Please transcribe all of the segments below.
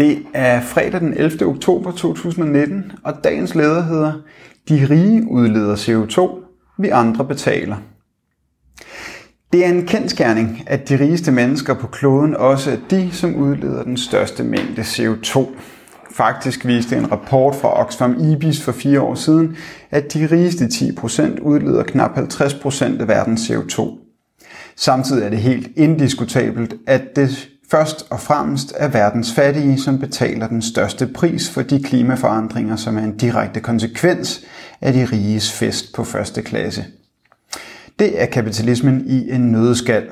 Det er fredag den 11. oktober 2019, og dagens leder hedder "De rige udleder CO2, vi andre betaler". Det er en kendsgerning, at de rigeste mennesker på kloden også er de, som udleder den største mængde CO2. Faktisk viste en rapport fra Oxfam IBIS for 4 år siden, at de rigeste 10% udleder knap 50% af verdens CO2. Samtidig er det helt indiskutabelt, at det først og fremmest er verdens fattige, som betaler den største pris for de klimaforandringer, som er en direkte konsekvens af de riges fest på første klasse. Det er kapitalismen i en nøddeskal.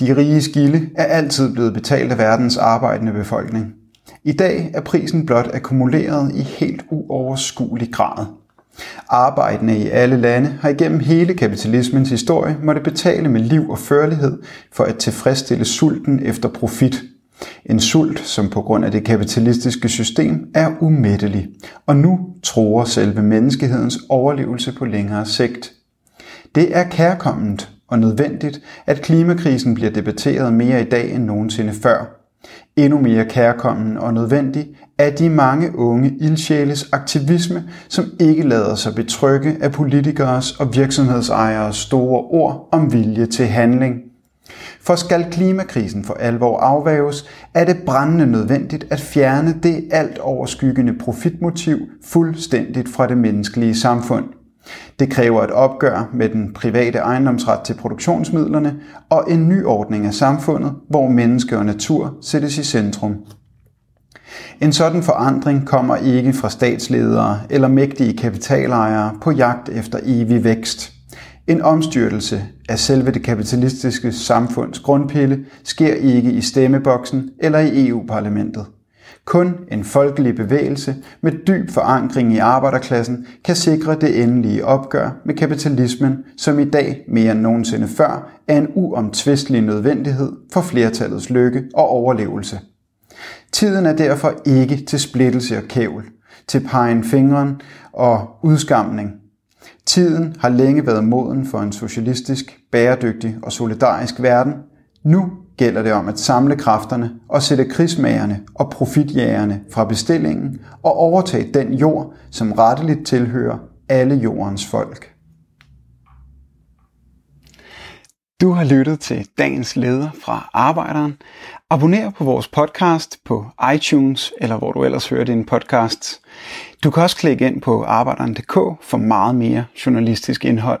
De riges gilde er altid blevet betalt af verdens arbejdende befolkning. I dag er prisen blot akkumuleret i helt uoverskuelig grad. Arbejdende i alle lande har igennem hele kapitalismens historie måtte betale med liv og førlighed for at tilfredsstille sulten efter profit. En sult, som på grund af det kapitalistiske system er umættelig, og nu truer selve menneskehedens overlevelse på længere sigt. Det er kærkomment og nødvendigt, at klimakrisen bliver debatteret mere i dag end nogensinde før. Endnu mere kærkommen og nødvendig er de mange unge ildsjæles aktivisme, som ikke lader sig betrygge af politikeres og virksomhedsejeres store ord om vilje til handling. For skal klimakrisen for alvor afværges, er det brændende nødvendigt at fjerne det alt overskyggende profitmotiv fuldstændigt fra det menneskelige samfund. Det kræver et opgør med den private ejendomsret til produktionsmidlerne og en nyordning af samfundet, hvor menneske og natur sættes i centrum. En sådan forandring kommer ikke fra statsledere eller mægtige kapitalejere på jagt efter evig vækst. En omstyrtelse af selve det kapitalistiske samfunds grundpille sker ikke i stemmeboksen eller i EU-parlamentet. Kun en folkelig bevægelse med dyb forankring i arbejderklassen kan sikre det endelige opgør med kapitalismen, som i dag mere end nogensinde før er en uomtvistelig nødvendighed for flertallets lykke og overlevelse. Tiden er derfor ikke til splittelse og kævl, til pegen fingeren og udskamning. Tiden har længe været moden for en socialistisk, bæredygtig og solidarisk verden. Nu gælder det om at samle kræfterne og sætte krigsmagerne og profitjægerne fra bestillingen og overtage den jord, som retteligt tilhører alle jordens folk. Du har lyttet til dagens leder fra Arbejderen. Abonner på vores podcast på iTunes eller hvor du ellers hører dine podcasts. Du kan også klikke ind på arbejderen.dk for meget mere journalistisk indhold.